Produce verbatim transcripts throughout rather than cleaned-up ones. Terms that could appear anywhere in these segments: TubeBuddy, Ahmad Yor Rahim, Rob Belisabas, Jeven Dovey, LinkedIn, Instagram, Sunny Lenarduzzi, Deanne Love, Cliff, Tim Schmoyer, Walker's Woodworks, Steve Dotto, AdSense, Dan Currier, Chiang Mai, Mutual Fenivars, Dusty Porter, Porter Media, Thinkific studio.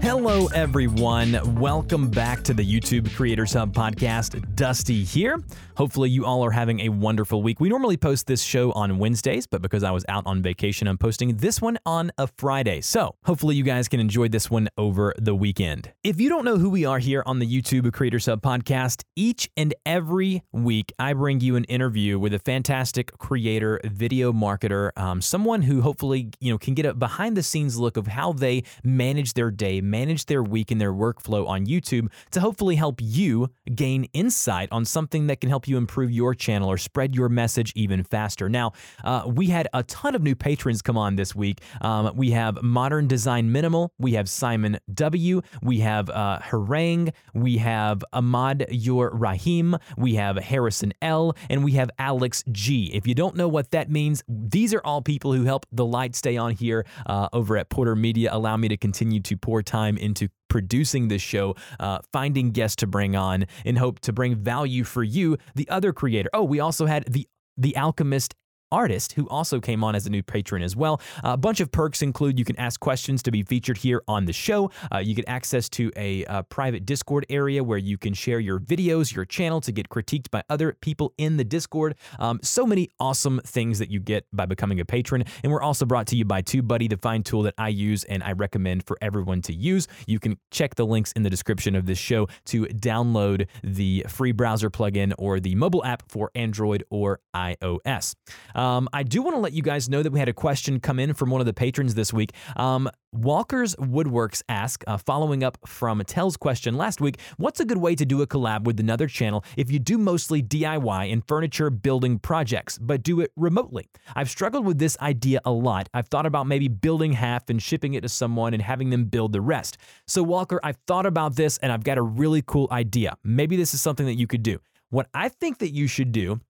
Hello, everyone. Welcome back to the YouTube Creators Hub podcast. Dusty here. Hopefully, you all are having a wonderful week. We normally post this show on Wednesdays, but because I was out on vacation, I'm posting this one on a Friday. So hopefully, you guys can enjoy this one over the weekend. If you don't know who we are here on the YouTube Creators Hub podcast, each and every week, I bring you an interview with a fantastic creator, video marketer, um, someone who hopefully you know can get a behind-the-scenes look of how they manage their day, manage their week and their workflow on YouTube to hopefully help you gain insight on something that can help you improve your channel or spread your message even faster. Now, uh, we had a ton of new patrons come on this week. Um, we have Modern Design Minimal. We have Simon W. We have uh, Harang. We have Ahmad Yor Rahim. We have Harrison L. And we have Alex G. If you don't know what that means, these are all people who help the light stay on here uh, over at Porter Media, allow me to continue to pour time into producing this show, uh, finding guests to bring on in hope to bring value for you, the other creator. Oh, we also had the the Alchemist Artist, who also came on as a new patron as well. Uh, a bunch of perks include you can ask questions to be featured here on the show. Uh, you get access to a uh, private Discord area where you can share your videos, your channel to get critiqued by other people in the Discord. Um, so many awesome things that you get by becoming a patron. And we're also brought to you by TubeBuddy, the fine tool that I use and I recommend for everyone to use. You can check the links in the description of this show to download the free browser plugin or the mobile app for Android or iOS. Um, Um, I do want to let you guys know that we had a question come in from one of the patrons this week. Um, Walker's Woodworks asked, uh, following up from Tell's question last week, what's a good way to do a collab with another channel if you do mostly D I Y and furniture building projects, but do it remotely? I've struggled with this idea a lot. I've thought about maybe building half and shipping it to someone and having them build the rest. So Walker, I've thought about this and I've got a really cool idea. Maybe this is something that you could do. What I think that you should do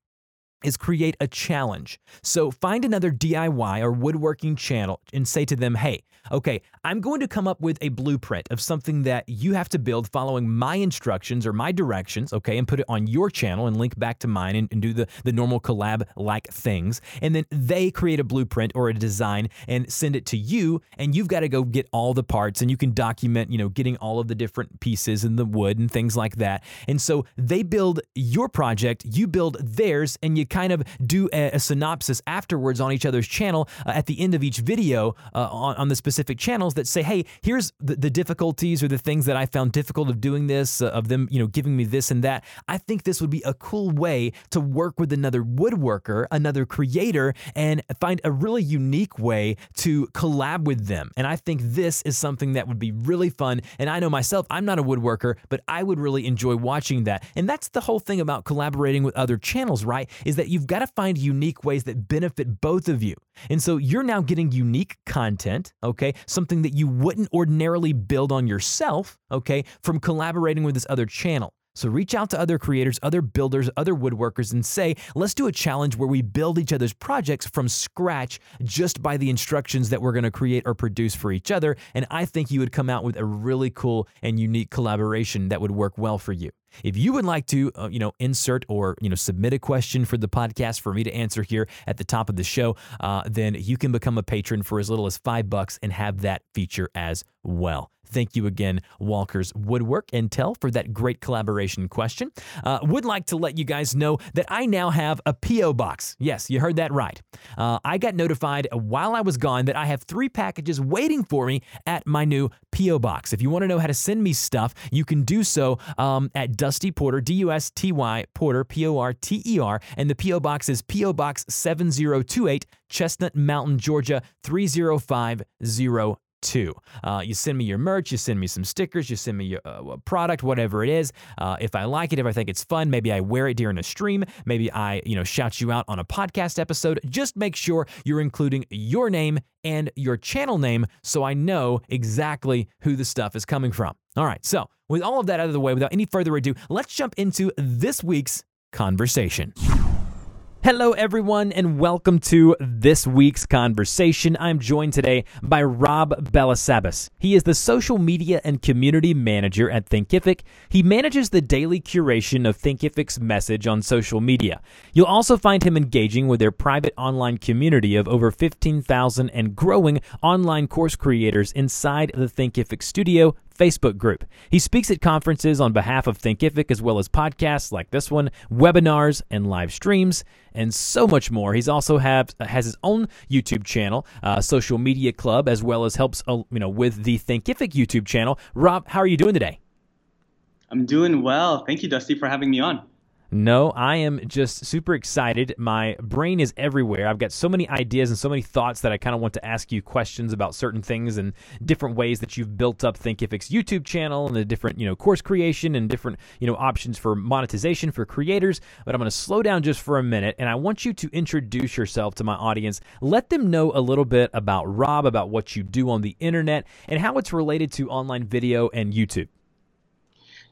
is create a challenge. So find another D I Y or woodworking channel and say to them, hey, okay, I'm going to come up with a blueprint of something that you have to build following my instructions or my directions, okay, and put it on your channel and link back to mine and, and do the, the normal collab-like things. And then they create a blueprint or a design and send it to you, and you've got to go get all the parts, and you can document, you know, getting all of the different pieces and the wood and things like that. And so they build your project, you build theirs, and you kind of do a, a synopsis afterwards on each other's channel uh, at the end of each video uh, on, on the specific channels that say, hey, here's the, the difficulties or the things that I found difficult of doing this, uh, of them, you know, giving me this and that. I think this would be a cool way to work with another woodworker, another creator, and find a really unique way to collab with them. And I think this is something that would be really fun. And I know myself, I'm not a woodworker, but I would really enjoy watching that. And that's the whole thing about collaborating with other channels, right? Is that you've got to find unique ways that benefit both of you. And so you're now getting unique content, okay, something that you wouldn't ordinarily build on yourself, okay, from collaborating with this other channel. So reach out to other creators, other builders, other woodworkers, and say, let's do a challenge where we build each other's projects from scratch just by the instructions that we're going to create or produce for each other. And I think you would come out with a really cool and unique collaboration that would work well for you. If you would like to, uh, you know, insert or, you know, submit a question for the podcast for me to answer here at the top of the show, uh, then you can become a patron for as little as five bucks and have that feature as well. Thank you again, Walker's Woodwork and Tell, for that great collaboration question. Uh, would like to let you guys know that I now have a P O box. Yes, you heard that right. Uh, I got notified while I was gone that I have three packages waiting for me at my new P O box. If you want to know how to send me stuff, you can do so um, at Dusty Porter, D U S T Y Porter, P O R T E R, and the P O box is P O Box seven zero two eight, Chestnut Mountain, Georgia three zero five zero two. Uh, you send me your merch, you send me some stickers, you send me your uh, product, whatever it is. Uh, if I like it, if I think it's fun, maybe I wear it during a stream. Maybe I, you know, shout you out on a podcast episode. Just make sure you're including your name and your channel name so I know exactly who the stuff is coming from. All right, so with all of that out of the way, without any further ado, let's jump into this week's conversation. Hello, everyone, and welcome to this week's conversation. I'm joined today by Rob Belisabas. He is the social media and community manager at Thinkific. He manages the daily curation of Thinkific's message on social media. You'll also find him engaging with their private online community of over fifteen thousand and growing online course creators inside the Thinkific studio Facebook group. He speaks at conferences on behalf of Thinkific, as well as podcasts like this one, webinars and live streams, and so much more. He's also have, has his own YouTube channel, uh, Social Media Club, as well as helps uh, you know with the Thinkific YouTube channel. Rob, how are you doing today? I'm doing well. Thank you, Dusty, for having me on. No, I am just super excited. My brain is everywhere. I've got so many ideas and so many thoughts that I kind of want to ask you questions about certain things and different ways that you've built up Thinkific's YouTube channel and the different, you know, course creation and different, you know, options for monetization for creators. But I'm going to slow down just for a minute, and I want you to introduce yourself to my audience. Let them know a little bit about Rob, about what you do on the internet, and how it's related to online video and YouTube.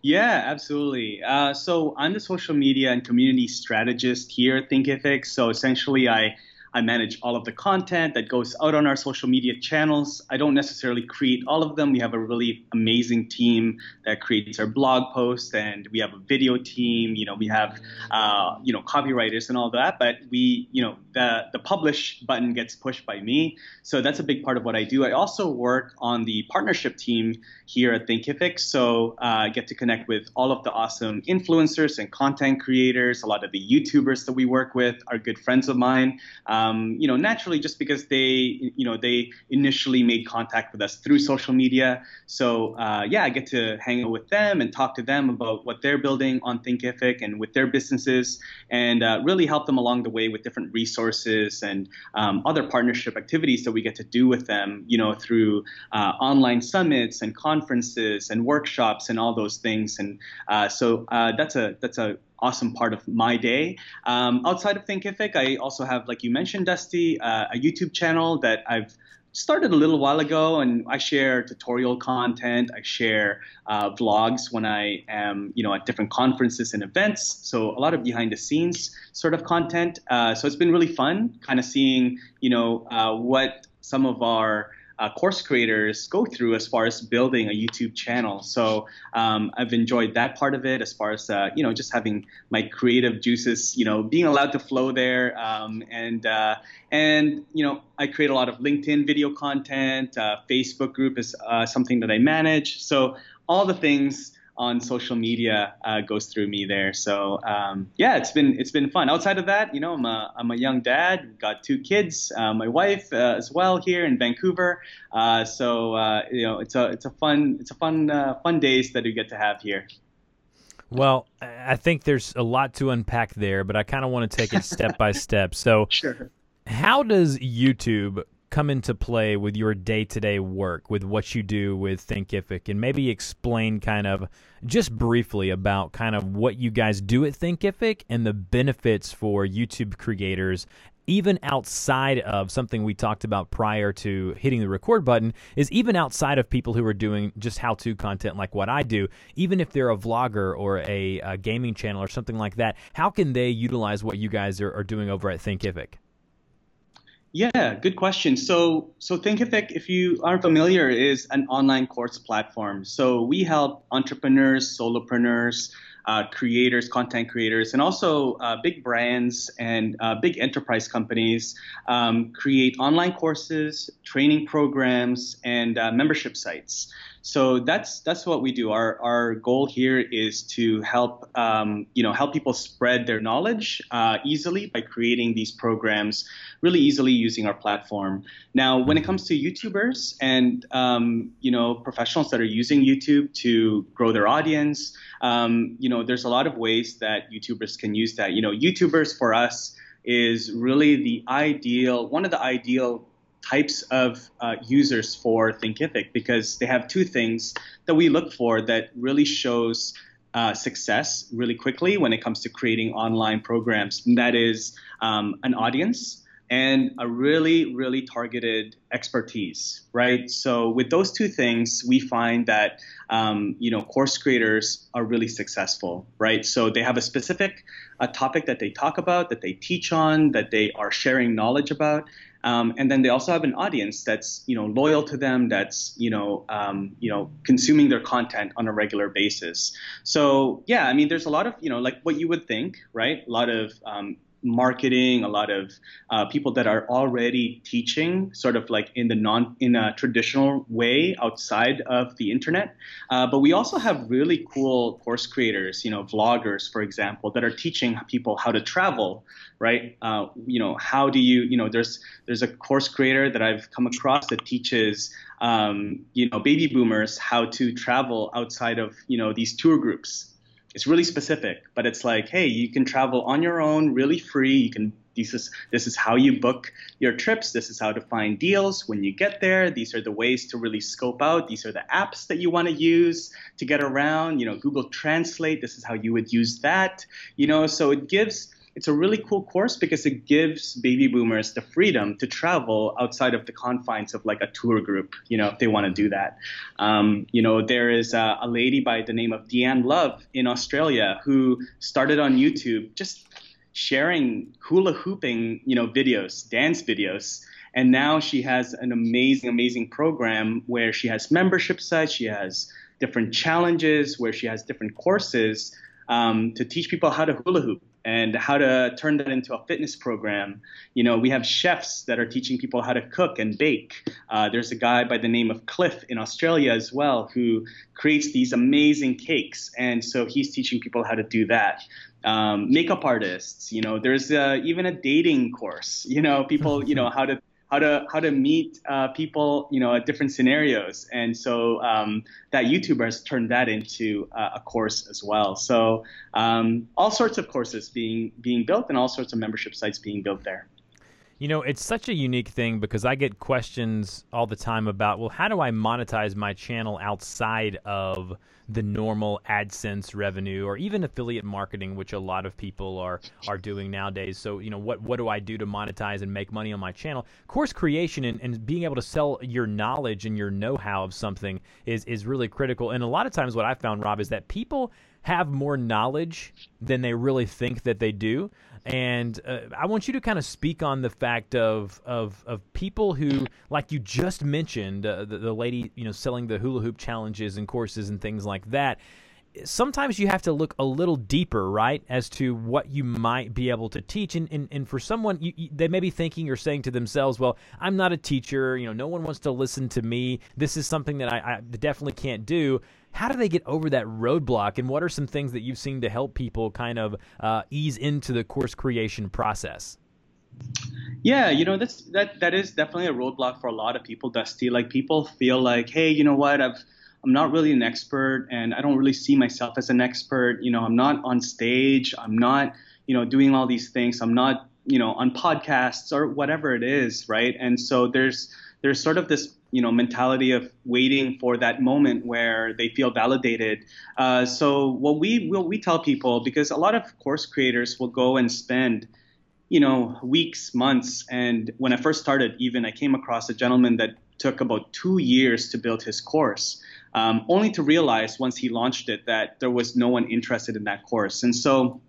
Yeah, absolutely. Uh, so I'm the social media and community strategist here at Thinkific. So essentially, I, I manage all of the content that goes out on our social media channels. I don't necessarily create all of them. We have a really amazing team that creates our blog posts, and we have a video team. You know, we have uh, you know copywriters and all that. But we, you know, the the publish button gets pushed by me. So that's a big part of what I do. I also work on the partnership team here at Thinkific, so uh, I get to connect with all of the awesome influencers and content creators. A lot of the YouTubers that we work with are good friends of mine, um, you know, naturally just because they, you know, they initially made contact with us through social media. So uh, yeah, I get to hang out with them and talk to them about what they're building on Thinkific and with their businesses, and uh, really help them along the way with different resources and um, other partnership activities that we get to do with them, you know, through uh, online summits and conferences. Conferences and workshops and all those things, and uh, so uh, that's a that's a awesome part of my day. Um, outside of Thinkific, I also have, like you mentioned, Dusty, uh, a YouTube channel that I've started a little while ago, and I share tutorial content. I share uh, vlogs when I am, you know, at different conferences and events. So a lot of behind the scenes sort of content. Uh, so it's been really fun, kind of seeing, you know, uh, what some of our Uh, course creators go through as far as building a YouTube channel. So um, I've enjoyed that part of it, as far as uh, you know, just having my creative juices, you know, being allowed to flow there. Um, and uh, and you know, I create a lot of LinkedIn video content. Uh, Facebook group is uh, something that I manage. So all the things on social media uh, goes through me there. So um, yeah, it's been it's been fun. Outside of that, you know, I'm a I'm a young dad. We've got two kids, uh, my wife uh, as well here in Vancouver. Uh, so uh, you know, it's a it's a fun it's a fun uh, fun days that we get to have here. Well, I think there's a lot to unpack there, but I kind of want to take it step by step. So, sure. How does YouTube come into play with your day-to-day work, with what you do with Thinkific, and maybe explain kind of just briefly about kind of what you guys do at Thinkific and the benefits for YouTube creators, even outside of something we talked about prior to hitting the record button, is even outside of people who are doing just how-to content like what I do, even if they're a vlogger or a, a gaming channel or something like that, how can they utilize what you guys are, are doing over at Thinkific? Yeah, good question. So, so Thinkific, if you aren't familiar, is an online course platform. So we help entrepreneurs, solopreneurs, uh, creators, content creators, and also uh, big brands and uh, big enterprise companies um, create online courses, training programs, and uh, membership sites. So that's that's what we do. Our our goal here is to help um, you know help people spread their knowledge uh, easily by creating these programs really easily using our platform. Now, when it comes to YouTubers and um, you know professionals that are using YouTube to grow their audience, um, you know there's a lot of ways that YouTubers can use that. You know, YouTubers for us is really the ideal one of the ideal. types of uh, users for Thinkific, because they have two things that we look for that really shows uh, success really quickly when it comes to creating online programs. And that is um, an audience and a really, really targeted expertise, right? So with those two things, we find that, um, you know, course creators are really successful, right? So they have a specific a topic that they talk about, that they teach on, that they are sharing knowledge about. Um, and then they also have an audience that's, you know, loyal to them, that's, you know, um, you know, consuming their content on a regular basis. So, yeah, I mean, there's a lot of, you know, like what you would think, right? A lot of um, marketing, a lot of uh, people that are already teaching sort of like in the non in a traditional way outside of the internet. Uh, but we also have really cool course creators, you know, vloggers, for example, that are teaching people how to travel, right? Uh, you know, how do you, you know, there's, there's a course creator that I've come across that teaches, um, you know, baby boomers how to travel outside of, you know, these tour groups. It's really specific, but it's like, hey, you can travel on your own, really free. You can, this is, this is how you book your trips. This is how to find deals when you get there. These are the ways to really scope out. These are the apps that you want to use to get around. You know, Google Translate, this is how you would use that. You know, so it gives, it's a really cool course because it gives baby boomers the freedom to travel outside of the confines of like a tour group, you know, if they want to do that. Um, you know, there is a, a lady by the name of Deanne Love in Australia who started on YouTube just sharing hula hooping, you know, videos, dance videos. And now she has an amazing, amazing program where she has membership sites, she has different challenges, where she has different courses um, to teach people how to hula hoop and how to turn that into a fitness program. You know, we have chefs that are teaching people how to cook and bake. Uh, there's a guy by the name of Cliff in Australia as well who creates these amazing cakes, and so he's teaching people how to do that. Um, makeup artists, you know, there's a, even a dating course, you know, people, you know, how to how to how to meet uh, people, you know, at different scenarios. And so um, that YouTuber has turned that into uh, a course as well. So um, all sorts of courses being being built and all sorts of membership sites being built there. You know, it's such a unique thing because I get questions all the time about, well, how do I monetize my channel outside of the normal AdSense revenue or even affiliate marketing, which a lot of people are are doing nowadays. So, you know, what, what do I do to monetize and make money on my channel? Course creation and, and being able to sell your knowledge and your know-how of something is, is really critical. And a lot of times what I found, Rob, is that people have more knowledge than they really think that they do. And uh, I want you to kind of speak on the fact of of, of people who, like you just mentioned, uh, the, the lady, you know, selling the hula hoop challenges and courses and things like that. Sometimes you have to look a little deeper, right, as to what you might be able to teach. And, and, and for someone, you, you, they may be thinking or saying to themselves, well, I'm not a teacher. You know, no one wants to listen to me. This is something that I, I definitely can't do. How do they get over that roadblock, and what are some things that you've seen to help people kind of uh, ease into the course creation process? Yeah, you know, that's, that that is definitely a roadblock for a lot of people, Dusty. Like, people feel like, hey, you know what, I've, I'm not really an expert, and I don't really see myself as an expert. You know, I'm not on stage. I'm not, you know, doing all these things. I'm not, you know, on podcasts or whatever it is, right? And so there's there's sort of this, you know, mentality of waiting for that moment where they feel validated. Uh, so what we what we tell people, because a lot of course creators will go and spend, you know, weeks, months. And when I first started, even I came across a gentleman that took about two years to build his course, um, only to realize once he launched it that there was no one interested in that course. And so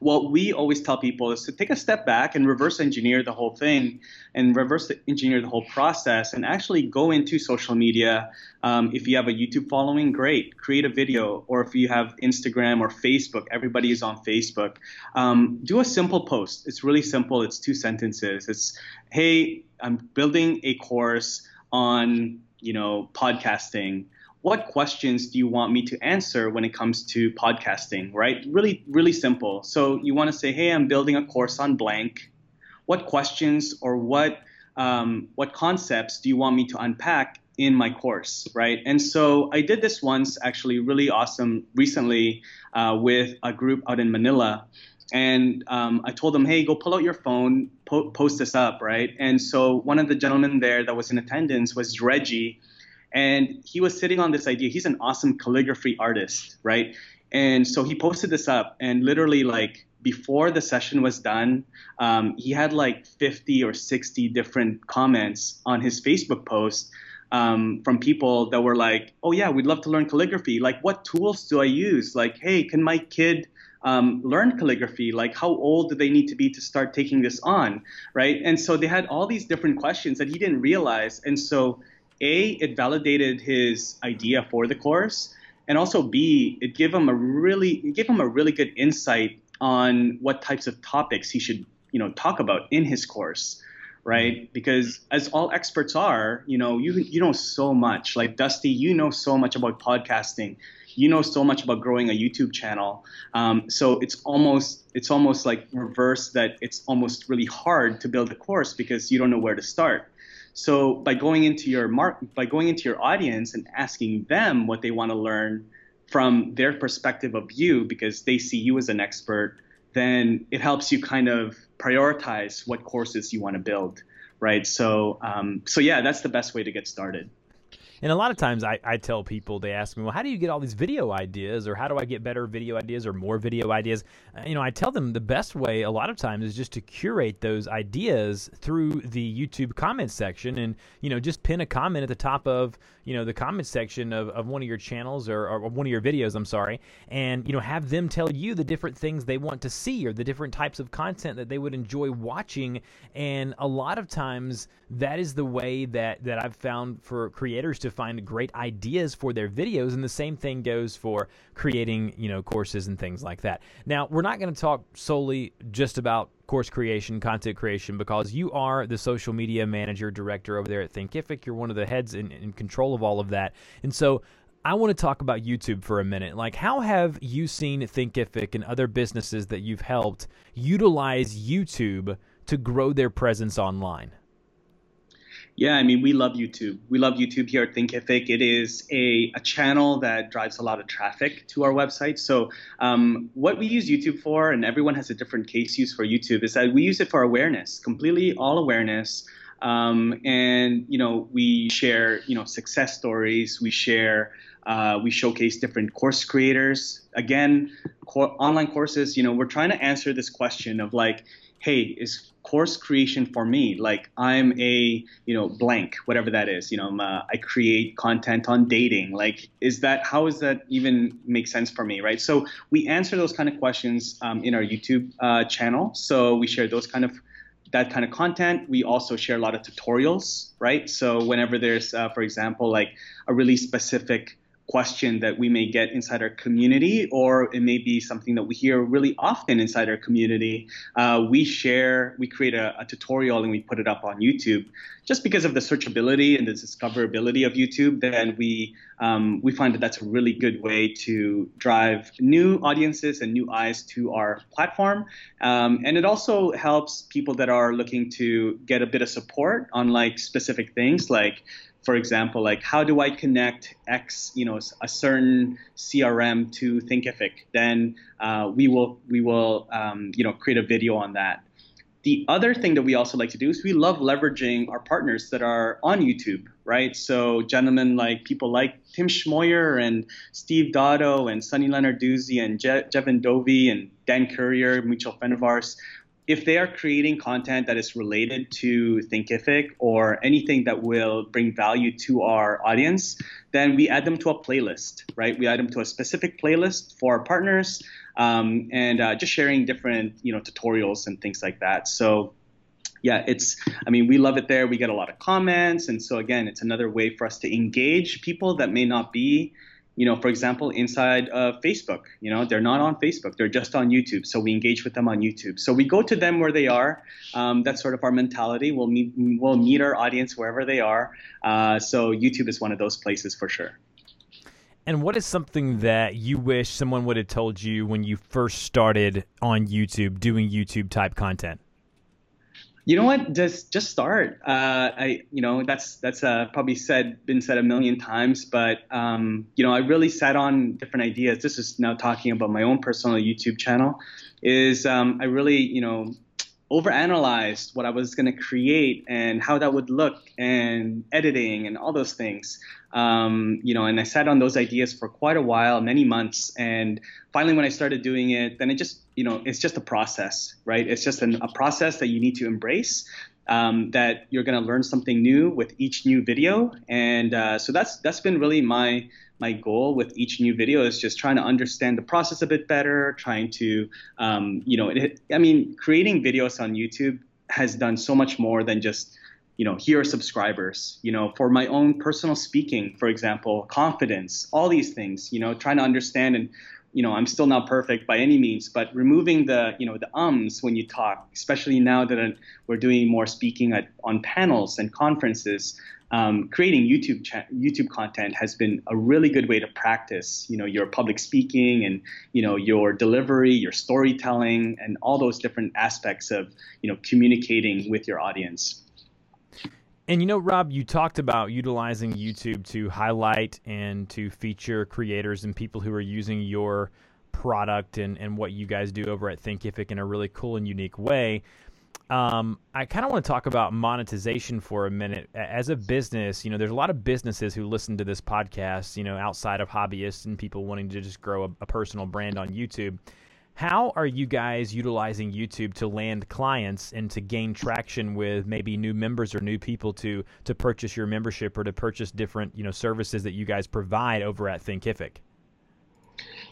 what we always tell people is to take a step back and reverse engineer the whole thing and reverse engineer the whole process and actually go into social media. Um, if you have a YouTube following, great, create a video. Or if you have Instagram or Facebook, everybody is on Facebook. Um, do a simple post. It's really simple. It's two sentences. It's, hey, I'm building a course on, you know, podcasting. What questions do you want me to answer when it comes to podcasting, right? Really, really simple. So you want to say, hey, I'm building a course on blank. What questions or what um, what concepts do you want me to unpack in my course, right? And so I did this once, actually really awesome, recently uh, with a group out in Manila. And um, I told them, hey, go pull out your phone, po post this up, right? And so one of the gentlemen there that was in attendance was Reggie. And he was sitting on this idea. He's an awesome calligraphy artist, right? And so he posted this up, and literally like before the session was done, um, he had like fifty or sixty different comments on his Facebook post um, from people that were like, oh yeah, we'd love to learn calligraphy. Like, what tools do I use? Like, hey, can my kid um, learn calligraphy? Like, how old do they need to be to start taking this on, right? And so they had all these different questions that he didn't realize. And so A, it validated his idea for the course. And also B, it gave him a really, it gave him a really good insight on what types of topics he should, you know, talk about in his course, right? Because as all experts are, you know, you, you know so much. Like Dusty, you know so much about podcasting. You know so much about growing a YouTube channel. Um, so it's almost, it's almost like reverse, that it's almost really hard to build a course because you don't know where to start. So by going into your mark, by going into your audience and asking them what they want to learn from their perspective of you, because they see you as an expert, then it helps you kind of prioritize what courses you want to build, right? So, um, so yeah, that's the best way to get started. And a lot of times I, I tell people, they ask me, well, how do you get all these video ideas, or how do I get better video ideas or more video ideas? Uh, you know, I tell them the best way a lot of times is just to curate those ideas through the YouTube comment section, and, you know, just pin a comment at the top of, you know, the comment section of, of one of your channels, or, or one of your videos, I'm sorry, and, you know, have them tell you the different things they want to see or the different types of content that they would enjoy watching. And a lot of times that is the way that, that I've found for creators to to find great ideas for their videos, and the same thing goes for creating, you know, courses and things like that. Now, we're not going to talk solely just about course creation, content creation, because you are the social media manager, director over there at Thinkific. You're one of the heads in, in control of all of that. And so I want to talk about YouTube for a minute. Like, how have you seen Thinkific and other businesses that you've helped utilize YouTube to grow their presence online? Yeah, I mean, we love YouTube. We love YouTube here at Thinkific. It is a, a channel that drives a lot of traffic to our website. So um, what we use YouTube for, and everyone has a different case use for YouTube, is that we use it for awareness, completely all awareness. Um, and, you know, we share, you know, success stories. We share, uh, we showcase different course creators. Again, co- online courses, you know, we're trying to answer this question of like, hey, is course creation for me? Like, I'm a, you know, blank, whatever that is, you know, I'm a, I create content on dating. Like, is that, how does that even make sense for me, right? So we answer those kind of questions um, in our YouTube uh, channel. So we share those kind of, that kind of content. We also share a lot of tutorials, right? So whenever there's, uh, for example, like a really specific question that we may get inside our community, or it may be something that we hear really often inside our community, uh, we share, we create a, a tutorial and we put it up on YouTube. Just because of the searchability and the discoverability of YouTube, then we, um, we find that that's a really good way to drive new audiences and new eyes to our platform. Um, and it also helps people that are looking to get a bit of support on like specific things, like, for example, like, how do I connect X, you know, a certain C R M to Thinkific? Then uh, we will, we will, um, you know, create a video on that. The other thing that we also like to do is we love leveraging our partners that are on YouTube, right? So gentlemen like people like Tim Schmoyer and Steve Dotto and Sunny Lenarduzzi and Je Jeven Dovey and Dan Currier, Mutual Fenivars. If they are creating content that is related to Thinkific or anything that will bring value to our audience, then we add them to a playlist, right? We add them to a specific playlist for our partners, um, and uh, just sharing different, you know, tutorials and things like that. So yeah, it's, I mean, we love it there. We get a lot of comments. And so again, it's another way for us to engage people that may not be, you know, for example, inside of Facebook, you know, they're not on Facebook, they're just on YouTube. So we engage with them on YouTube. So we go to them where they are. Um, that's sort of our mentality. We'll meet, we'll meet our audience wherever they are. Uh, so YouTube is one of those places for sure. And what is something that you wish someone would have told you when you first started on YouTube, doing YouTube type content? You know what? Just just start. Uh, I you know that's that's uh, probably said been said a million times, but um, you know, I really sat on different ideas. This is now talking about my own personal YouTube channel. Is um, I really you know overanalyzed what I was going to create and how that would look and editing and all those things. Um, you know, and I sat on those ideas for quite a while, many months. And finally, when I started doing it, then it just, you know, it's just a process, right? It's just an, a process that you need to embrace, um, that you're going to learn something new with each new video. And uh, so that's that's been really my My goal with each new video, is just trying to understand the process a bit better, trying to, um, you know, it, I mean, creating videos on YouTube has done so much more than just, you know, here are subscribers, you know, for my own personal speaking, for example, confidence, all these things, you know, trying to understand. And, you know, I'm still not perfect by any means, but removing the, you know, the ums when you talk, especially now that we're doing more speaking at, on panels and conferences. Um, creating YouTube cha- YouTube content has been a really good way to practice, you know, your public speaking and, you know, your delivery, your storytelling, and all those different aspects of, you know, communicating with your audience. And, you know, Rob, you talked about utilizing YouTube to highlight and to feature creators and people who are using your product and, and what you guys do over at Thinkific in a really cool and unique way. Um, I kind of want to talk about monetization for a minute. As a business, you know, there's a lot of businesses who listen to this podcast, you know, outside of hobbyists and people wanting to just grow a, a personal brand on YouTube. How are you guys utilizing YouTube to land clients and to gain traction with maybe new members or new people to to purchase your membership or to purchase different, you know, services that you guys provide over at Thinkific?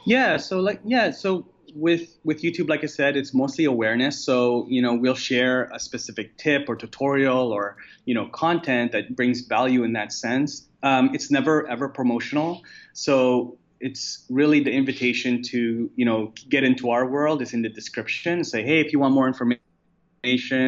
Yeah. So like, yeah. So With with YouTube, like I said, it's mostly awareness. So, you know, we'll share a specific tip or tutorial or, you know, content that brings value in that sense. Um, it's never, ever promotional. So it's really the invitation to, you know, get into our world is in the description. Say, hey, if you want more information,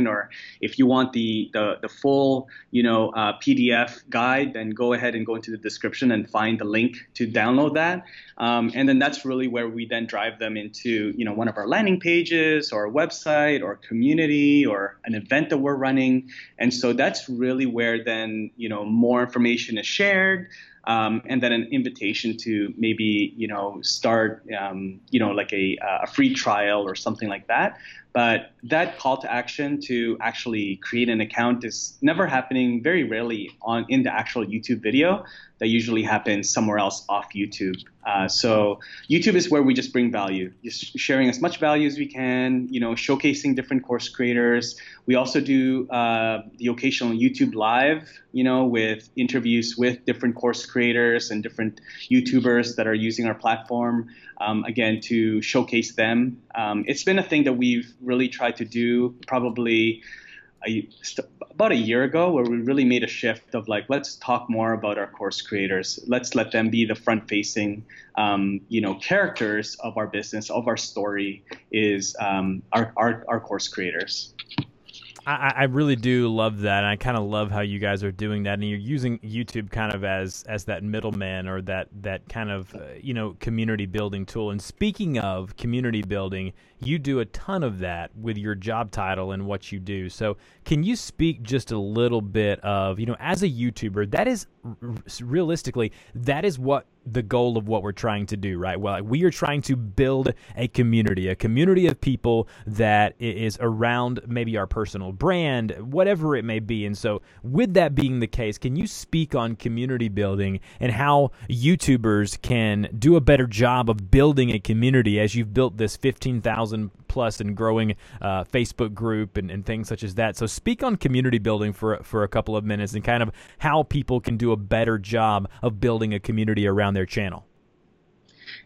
or if you want the, the, the full, you know, uh, P D F guide, then go ahead and go into the description and find the link to download that. Um, and then that's really where we then drive them into, you know, one of our landing pages or a website or community or an event that we're running. And so that's really where then, you know, more information is shared. Um, and then an invitation to maybe, you know, start, um, you know, like a, a free trial or something like that. But that call to action to actually create an account is never happening, very rarely on in the actual YouTube video. That usually happens somewhere else off YouTube. Uh, so YouTube is where we just bring value, just sharing as much value as we can, you know, showcasing different course creators. We also do uh, the occasional YouTube Live, you know, with interviews with different course creators and different YouTubers that are using our platform, um, again, to showcase them. Um, it's been a thing that we've really tried to do probably A, about a year ago, where we really made a shift of like, let's talk more about our course creators. Let's let them be the front-facing, um, you know, characters of our business, of our story is um, our, our our course creators. I, I really do love that, and I kind of love how you guys are doing that, and you're using YouTube kind of as as that middleman or that that kind of uh, you know, community building tool. And speaking of community building, you do a ton of that with your job title and what you do. So can you speak just a little bit of, you know, as a YouTuber, that is realistically that is what the goal of what we're trying to do, right? Well, we are trying to build a community, a community of people that is around maybe our personal brand, whatever it may be. And so with that being the case, can you speak on community building and how YouTubers can do a better job of building a community as you've built this fifteen thousand plus and growing uh, Facebook group and, and things such as that? So speak on community building for, for a couple of minutes and kind of how people can do a better job of building a community around their channel.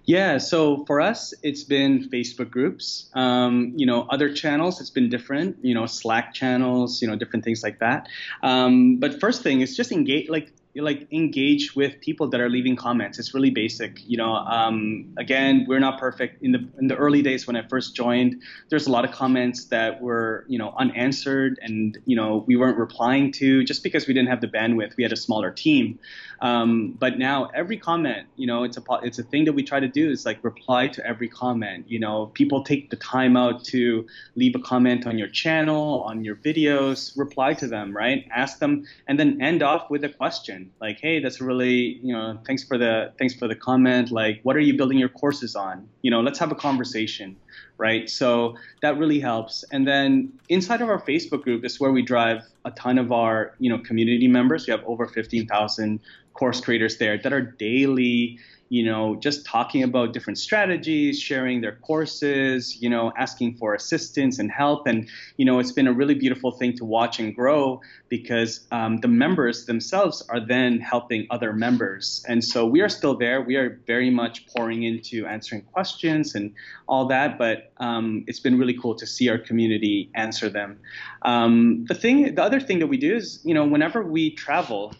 Yeah, so for us, it's been Facebook groups. Um, you know, other channels, it's been different. You know, Slack channels, you know, different things like that. Um, but first thing is just engage, like like engage with people that are leaving comments. It's really basic. You know, um, again, we're not perfect. In the in the early days when I first joined, there's a lot of comments that were, you know, unanswered, and, you know, we weren't replying to just because we didn't have the bandwidth. We had a smaller team. Um, but now every comment, you know, it's a it's a thing that we try to do is like reply to every comment. You know, people take the time out to leave a comment on your channel, on your videos, reply to them, right? Ask them, and then end off with a question like, hey, that's really, you know, thanks for the thanks for the comment. Like, what are you building your courses on? You know, let's have a conversation. right? So that really helps. And then inside of our Facebook group is where we drive a ton of our, you know, community members. We have over fifteen thousand course creators there that are daily, you know, just talking about different strategies, sharing their courses, you know, asking for assistance and help. And, you know, it's been a really beautiful thing to watch and grow because um, the members themselves are then helping other members. And so we are still there. We are very much pouring into answering questions and all that. But um, it's been really cool to see our community answer them. Um, the thing, the other thing that we do is, you know, whenever we travel,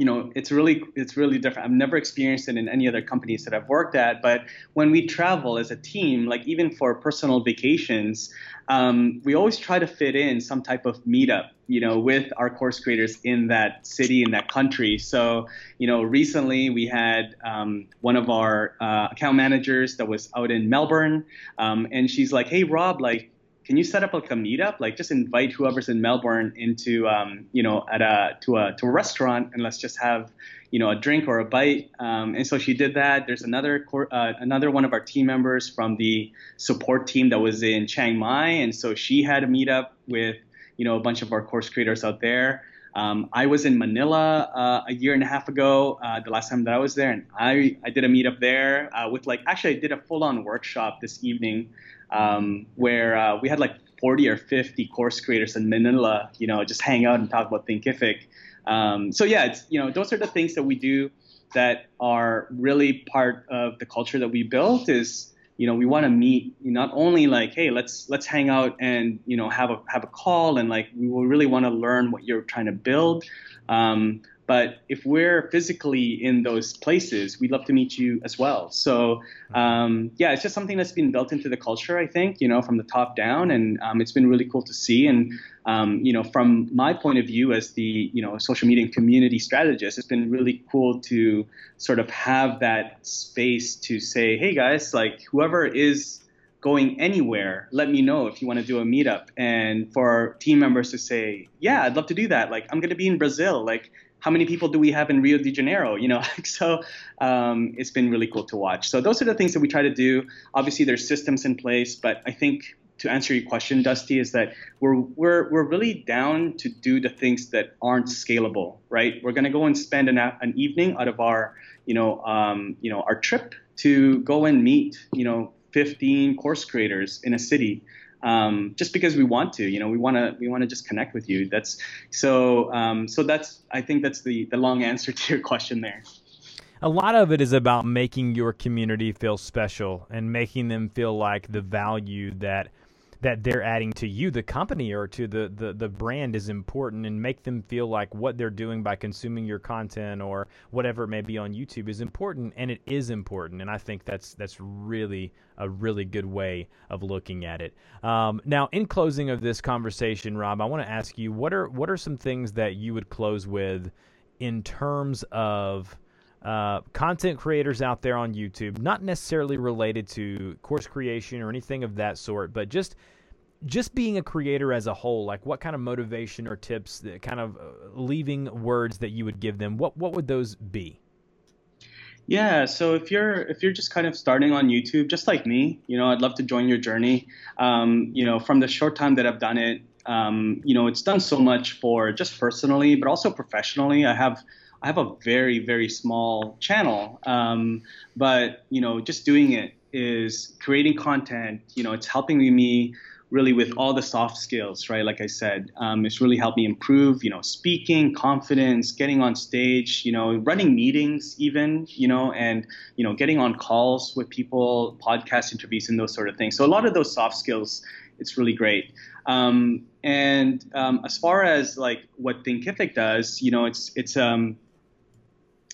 you know, it's really, it's really different. I've never experienced it in any other companies that I've worked at, but when we travel as a team, like even for personal vacations, um, we always try to fit in some type of meetup, you know, with our course creators in that city, in that country. So, you know, recently we had um, one of our uh, account managers that was out in Melbourne, um, and she's like, hey, Rob, like, can you set up like a meetup? Like, just invite whoever's in Melbourne into, um, you know, at a to a to a restaurant, and let's just have, you know, a drink or a bite. Um, and so she did that. There's another uh, another one of our team members from the support team that was in Chiang Mai, and so she had a meetup with, you know, a bunch of our course creators out there. Um, I was in Manila uh, a year and a half ago, uh, the last time that I was there, and I I did a meetup there uh, with like actually I did a full-on workshop this evening. Um, where uh, we had like forty or fifty course creators in Manila, you know, just hang out and talk about Thinkific. Um, so yeah, it's, you know, those are the things that we do that are really part of the culture that we built is, you know, we want to meet not only like, hey, let's let's hang out and, you know, have a have a call and like we will really want to learn what you're trying to build. Um, But if we're physically in those places, we'd love to meet you as well. So um, yeah, it's just something that's been built into the culture, I think, you know, from the top down. And um, it's been really cool to see. And, um, you know, from my point of view as the, you know, social media and community strategist, it's been really cool to sort of have that space to say, hey guys, like whoever is going anywhere, let me know if you want to do a meetup. And for our team members to say, yeah, I'd love to do that. Like, I'm going to be in Brazil. Like, how many people do we have in Rio de Janeiro? You know, so um, it's been really cool to watch. So those are the things that we try to do. Obviously, there's systems in place, but I think to answer your question, Dusty, is that we're we're we're really down to do the things that aren't scalable, right? We're going to go and spend an an evening out of our, you know, um, you know, our trip to go and meet, you know, fifteen course creators in a city. Um, just because we want to, you know, we want to, we want to just connect with you. That's so, um, so that's, I think that's the, the long answer to your question there. A lot of it is about making your community feel special and making them feel like the value that, that they're adding to you, the company, or to the, the, the brand is important, and make them feel like what they're doing by consuming your content or whatever it may be on YouTube is important. And it is important. And I think that's, that's really a really good way of looking at it. Um, now, in closing of this conversation, Rob, I want to ask you, what are, what are some things that you would close with in terms of Uh, content creators out there on YouTube, not necessarily related to course creation or anything of that sort, but just just being a creator as a whole? Like, what kind of motivation or tips, that kind of leaving words that you would give them? What what would those be? Yeah, so if you're if you're just kind of starting on YouTube, just like me, you know, I'd love to join your journey. Um, you know, from the short time that I've done it, um, you know, it's done so much for just personally, but also professionally. I have. I have a very, very small channel, um, but, you know, just doing it is creating content. You know, it's helping me really with all the soft skills, right? Like I said, um, it's really helped me improve, you know, speaking, confidence, getting on stage, you know, running meetings even, you know, and, you know, getting on calls with people, podcast interviews and those sort of things. So a lot of those soft skills, it's really great. Um, and um, as far as like what Thinkific does, you know, it's, it's, um,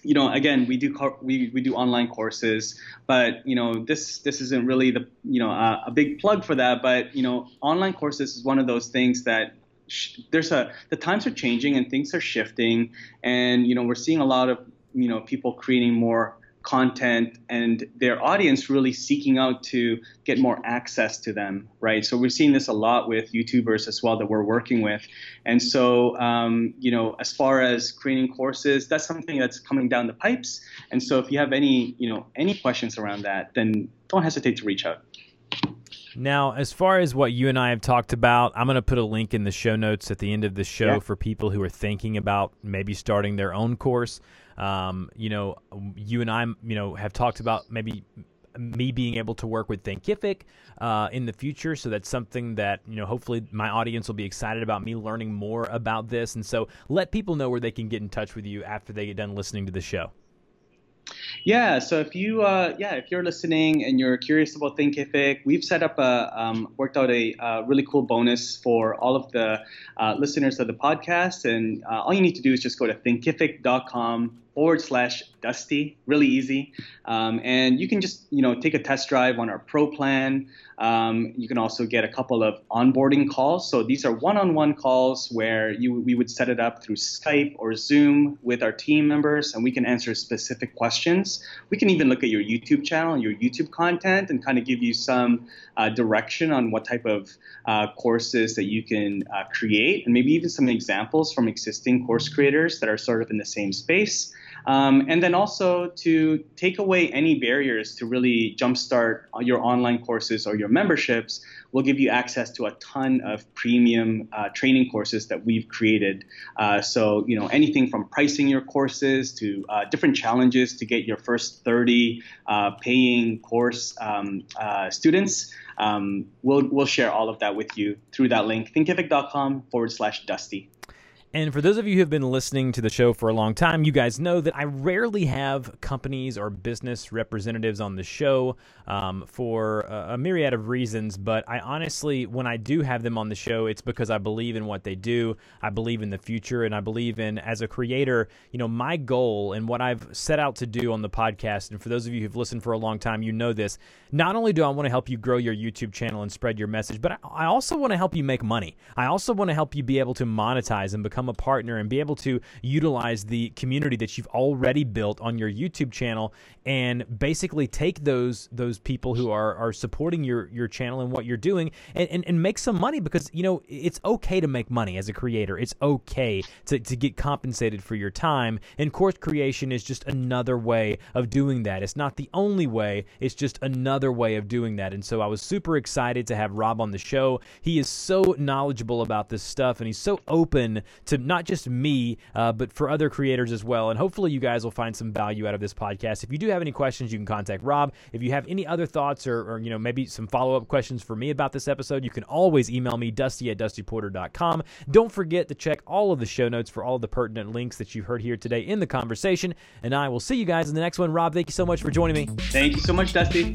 you know, again, we do we we do online courses, but you know, this this isn't really the you know uh, a big plug for that. But you know, online courses is one of those things that sh there's a the times are changing and things are shifting, and you know, we're seeing a lot of you know people creating more content and their audience really seeking out to get more access to them, right? So we're seeing this a lot with YouTubers as well that we're working with. And so, um, you know, as far as creating courses, that's something that's coming down the pipes. And so if you have any, you know, any questions around that, then don't hesitate to reach out. Now, as far as what you and I have talked about, I'm going to put a link in the show notes at the end of the show yeah. for people who are thinking about maybe starting their own course. Um, you know, you and I, you know, have talked about maybe me being able to work with Thinkific uh, in the future. So that's something that, you know, hopefully my audience will be excited about me learning more about this. And so let people know where they can get in touch with you after they get done listening to the show. Yeah, so if you, uh, yeah, if you're listening and you're curious about Thinkific, we've set up a, um, worked out a, a really cool bonus for all of the uh, listeners of the podcast, and uh, all you need to do is just go to thinkific dot com forward slash Dusty, really easy, um, and you can just, you know, take a test drive on our pro plan. Um, you can also get a couple of onboarding calls. So these are one-on-one calls where you, we would set it up through Skype or Zoom with our team members, and we can answer specific questions. We can even look at your YouTube channel and your YouTube content and kind of give you some uh, direction on what type of uh, courses that you can uh, create, and maybe even some examples from existing course creators that are sort of in the same space. Um, and then also to take away any barriers to really jumpstart your online courses or your memberships, we'll give you access to a ton of premium uh, training courses that we've created. Uh, so, you know, anything from pricing your courses to uh, different challenges to get your first thirty uh, paying course um, uh, students. Um, we'll, we'll share all of that with you through that link, thinkific dot com forward slash Dusty. And for those of you who have been listening to the show for a long time, you guys know that I rarely have companies or business representatives on the show um, for a, a myriad of reasons. But I honestly, when I do have them on the show, it's because I believe in what they do. I believe in the future, and I believe in, as a creator, you know, my goal and what I've set out to do on the podcast. And for those of you who've listened for a long time, you know this. Not only do I want to help you grow your YouTube channel and spread your message, but I, I also want to help you make money. I also want to help you be able to monetize and become a partner and be able to utilize the community that you've already built on your YouTube channel, and basically take those those people who are are supporting your your channel and what you're doing, and, and, and make some money, because, you know, it's okay to make money as a creator. It's okay to, to get compensated for your time, and course creation is just another way of doing that. It's not the only way. It's just another way of doing that. And so I was super excited to have Rob on the show. He is so knowledgeable about this stuff, and he's so open to not just me, uh, but for other creators as well. And hopefully you guys will find some value out of this podcast. If you do have any questions, you can contact Rob. If you have any other thoughts or, or you know, maybe some follow-up questions for me about this episode, you can always email me, dusty at dustyporter dot com. Don't forget to check all of the show notes for all of the pertinent links that you heard here today in the conversation. And I will see you guys in the next one. Rob, thank you so much for joining me. Thank you so much, Dusty.